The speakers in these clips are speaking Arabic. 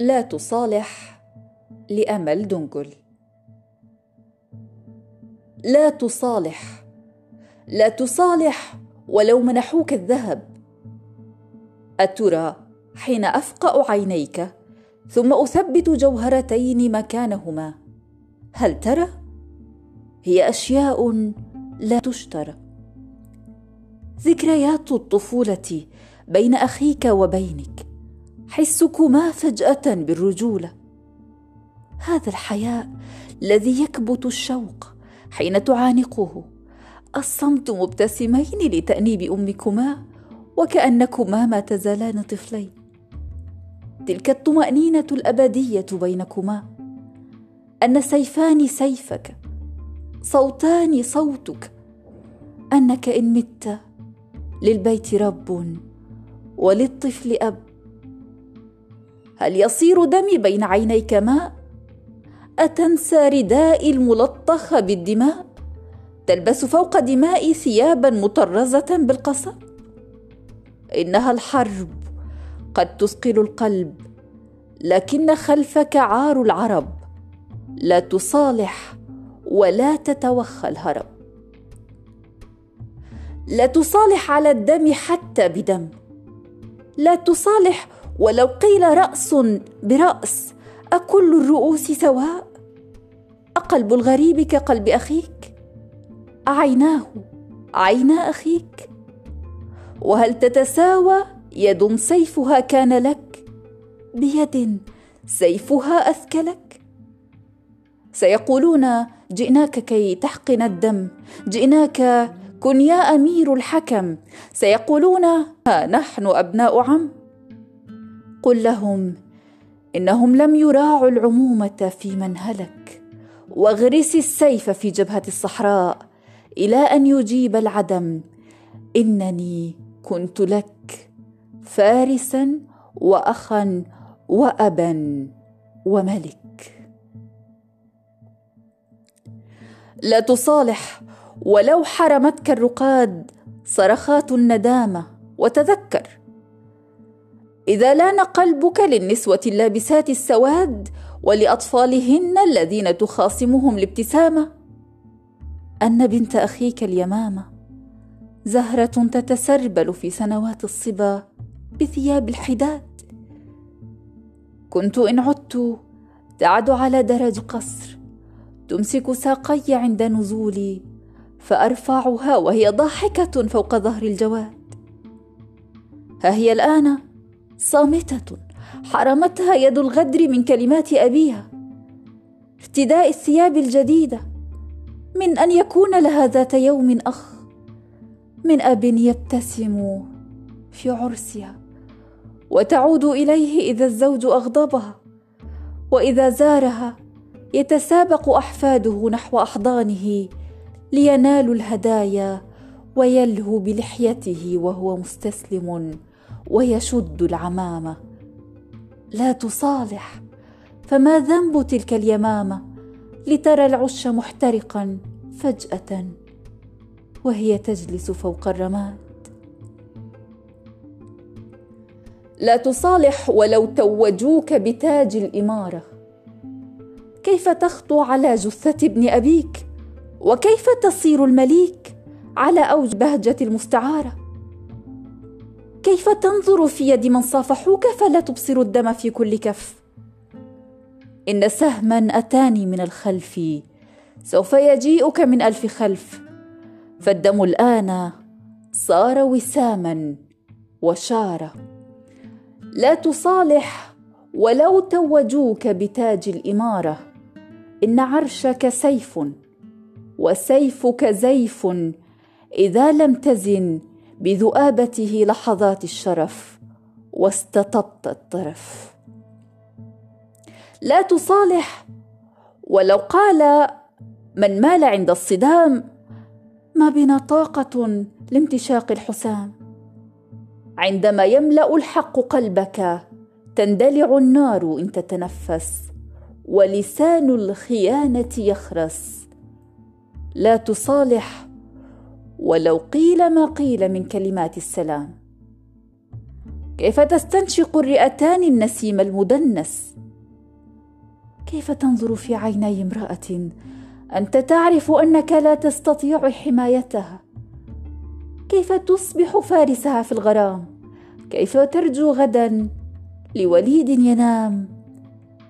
لا تصالح لأمل دنجل. لا تصالح، لا تصالح ولو منحوك الذهب. أترى حين أفقأ عينيك ثم أثبت جوهرتين مكانهما هل ترى؟ هي أشياء لا تشترى. ذكريات الطفولة بين أخيك وبينك، حسكما فجأة بالرجولة، هذا الحياء الذي يكبت الشوق حين تعانقه، الصمت مبتسمين لتأنيب أمكما وكأنكما ما تزالان طفلين، تلك الطمأنينة الأبدية بينكما، أن سيفان سيفك، صوتان صوتك، أنك إن مت للبيت رب وللطفل أب. هل يصير دمي بين عينيك ماء؟ أتنسى ردائي الملطخ بالدماء؟ تلبس فوق دمائي ثيابا مطرزة بالقصب؟ إنها الحرب قد تثقل القلب، لكن خلفك عار العرب. لا تصالح ولا تتوخى الهرب. لا تصالح على الدم حتى بدم. لا تصالح ولو قيل رأس برأس، أكل الرؤوس سواء؟ أقلب الغريب كقلب أخيك؟ أعيناه عينا أخيك؟ وهل تتساوى يد سيفها كان لك بيد سيفها أثكلك؟ سيقولون جئناك كي تحقن الدم، جئناك كن يا أمير الحكم، سيقولون ها نحن أبناء عم. قل لهم إنهم لم يراعوا العمومة في من هلك، واغرس السيف في جبهة الصحراء إلى أن يجيب العدم إنني كنت لك فارسا وأخا وأبا وملك. لا تصالح ولو حرمتك الرقاد صرخات الندامة. وتذكر إذا لان قلبك للنسوة اللابسات السواد ولأطفالهن الذين تخاصمهم الابتسامة، أن بنت أخيك اليمامة زهرة تتسربل في سنوات الصبا بثياب الحداد. كنت إن عدت تعد على درج قصر، تمسك ساقي عند نزولي فأرفعها وهي ضاحكة فوق ظهر الجواد. ها هي الآن صامتة، حرمتها يد الغدر من كلمات أبيها، ارتداء الثياب الجديدة، من أن يكون لها ذات يوم أخ، من أب يبتسم في عرسها وتعود إليه إذا الزوج أغضبها، وإذا زارها يتسابق أحفاده نحو أحضانه لينالوا الهدايا، ويلهو بلحيته وهو مستسلم ويشد العمامة. لا تصالح، فما ذنب تلك اليمامة لترى العش محترقا فجأة وهي تجلس فوق الرماد. لا تصالح ولو توجوك بتاج الإمارة. كيف تخطو على جثة ابن أبيك؟ وكيف تصير المليك على أوج بهجة المستعارة؟ كيف تنظر في يد من صافحوك فلا تبصر الدم في كل كف؟ إن سهما أتاني من الخلف سوف يجيئك من ألف خلف، فالدم الآن صار وساما وشارة. لا تصالح ولو توجوك بتاج الإمارة. إن عرشك سيف وسيفك زيف إذا لم تزن بذؤابته لحظات الشرف واستطبت الطرف. لا تصالح ولو قال من مال عند الصدام ما بنا طاقة لامتشاق الحسام. عندما يملأ الحق قلبك تندلع النار إن تتنفس، ولسان الخيانة يخرس. لا تصالح ولو قيل ما قيل من كلمات السلام. كيف تستنشق الرئتان النسيم المدنس؟ كيف تنظر في عيني امرأة أنت تعرف أنك لا تستطيع حمايتها؟ كيف تصبح فارسها في الغرام؟ كيف ترجو غدا لوليد ينام؟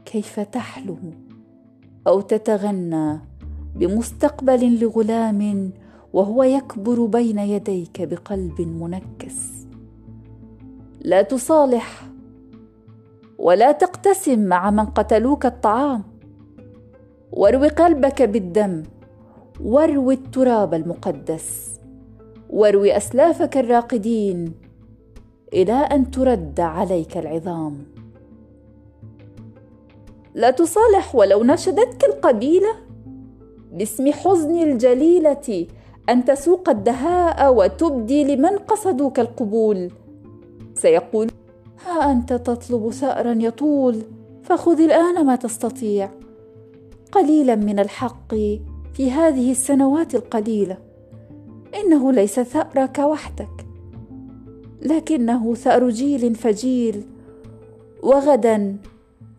كيف تحلم أو تتغنى بمستقبل لغلام وهو يكبر بين يديك بقلب منكس؟ لا تصالح ولا تقتسم مع من قتلوك الطعام، واروي قلبك بالدم، واروي التراب المقدس، واروي أسلافك الراقدين إلى أن ترد عليك العظام. لا تصالح ولو نشدتك القبيلة باسم حزن الجليلة أن تسوق الدهاء وتبدي لمن قصدوك القبول. سيقول: ها أنت تطلب ثأرا يطول، فخذ الآن ما تستطيع، قليلا من الحق في هذه السنوات القليلة. إنه ليس ثأرك وحدك، لكنه ثأر جيل فجيل، وغدا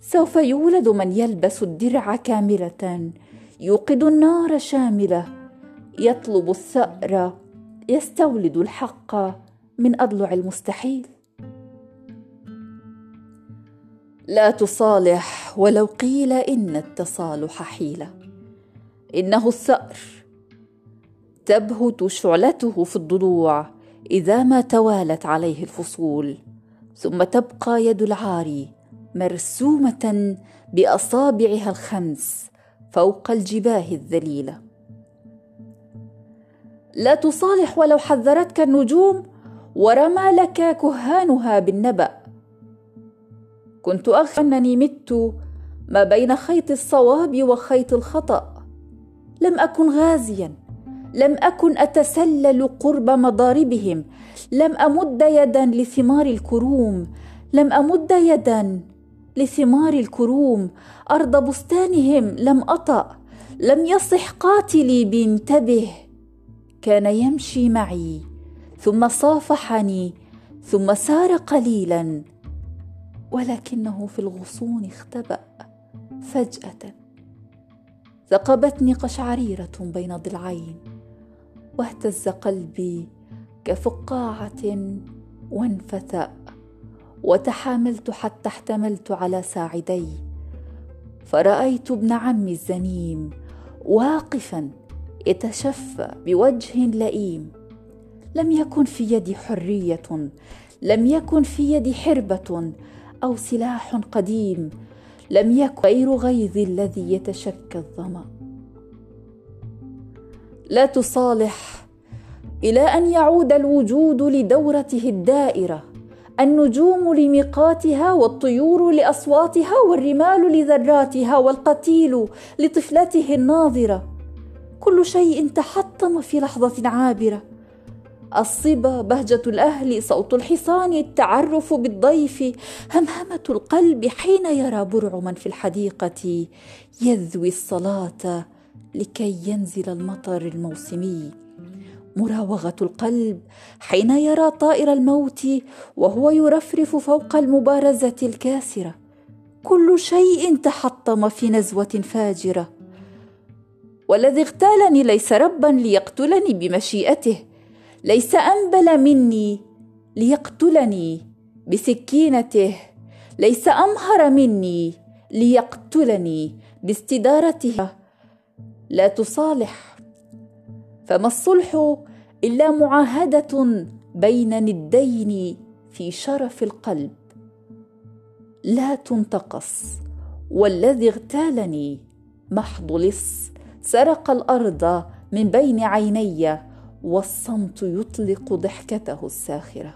سوف يولد من يلبس الدرع كاملة، يوقد النار شاملة، يطلب الثأر، يستولد الحق من أضلع المستحيل. لا تصالح ولو قيل إن التصالح حيلة، إنه الثأر تبهت شعلته في الضلوع إذا ما توالت عليه الفصول، ثم تبقى يد العاري مرسومة بأصابعها الخمس فوق الجباه الذليلة. لا تصالح ولو حذرتك النجوم ورمى لك كهانها بالنبأ. كنت أخشى أنني مت ما بين خيط الصواب وخيط الخطأ، لم أكن غازيا، لم أكن أتسلل قرب مضاربهم، لم أمد يدا لثمار الكروم، لم أمد يدا لثمار الكروم، أرض بستانهم لم أطأ، لم يصح قاتلي بانتبه. كان يمشي معي ثم صافحني ثم سار قليلا، ولكنه في الغصون اختبأ فجأة. ثقبتني قشعريرة بين ضلعين، واهتز قلبي كفقاعة وانفتأ، وتحاملت حتى احتملت على ساعدي، فرأيت ابن عمي الزنيم واقفا يتشفى بوجه لئيم. لم يكن في يدي حرية، لم يكن في يدي حربة أو سلاح قديم، لم يكن غير غيظي الذي يتشكى الظمأ. لا تصالح إلى أن يعود الوجود لدورته الدائرة، النجوم لميقاتها، والطيور لأصواتها، والرمال لذراتها، والقتيل لطفلته الناظرة. كل شيء تحطم في لحظة عابرة: الصبا، بهجة الأهل، صوت الحصان، التعرف بالضيف، همهمة القلب حين يرى برع من في الحديقة يذوي الصلاة لكي ينزل المطر الموسمي، مراوغة القلب حين يرى طائر الموت وهو يرفرف فوق المبارزة الكاسرة. كل شيء تحطم في نزوة فاجرة. والذي اغتالني ليس ربا ليقتلني بمشيئته، ليس أنبل مني ليقتلني بسكينته، ليس أمهر مني ليقتلني باستدارته. لا تصالح، فما الصلح إلا معاهدة بين ندين في شرف القلب. لا تنتقص، والذي اغتالني محض لص، سرق الأرض من بين عيني، والصمت يطلق ضحكته الساخرة.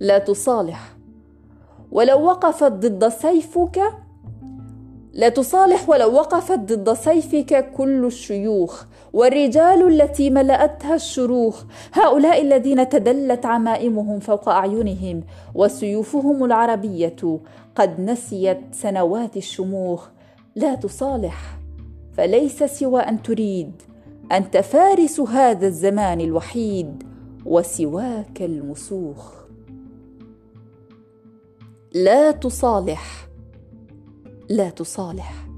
لا تصالح ولو وقفت ضد سيفك، لا تصالح ولو وقفت ضد سيفك كل الشيوخ، والرجال التي ملأتها الشروخ، هؤلاء الذين تدلت عمائمهم فوق أعينهم، وسيوفهم العربية قد نسيت سنوات الشموخ. لا تصالح، فليس سوى أن تريد أنت فارس هذا الزمان الوحيد، وسواك المسوخ. لا تصالح. لا تصالح.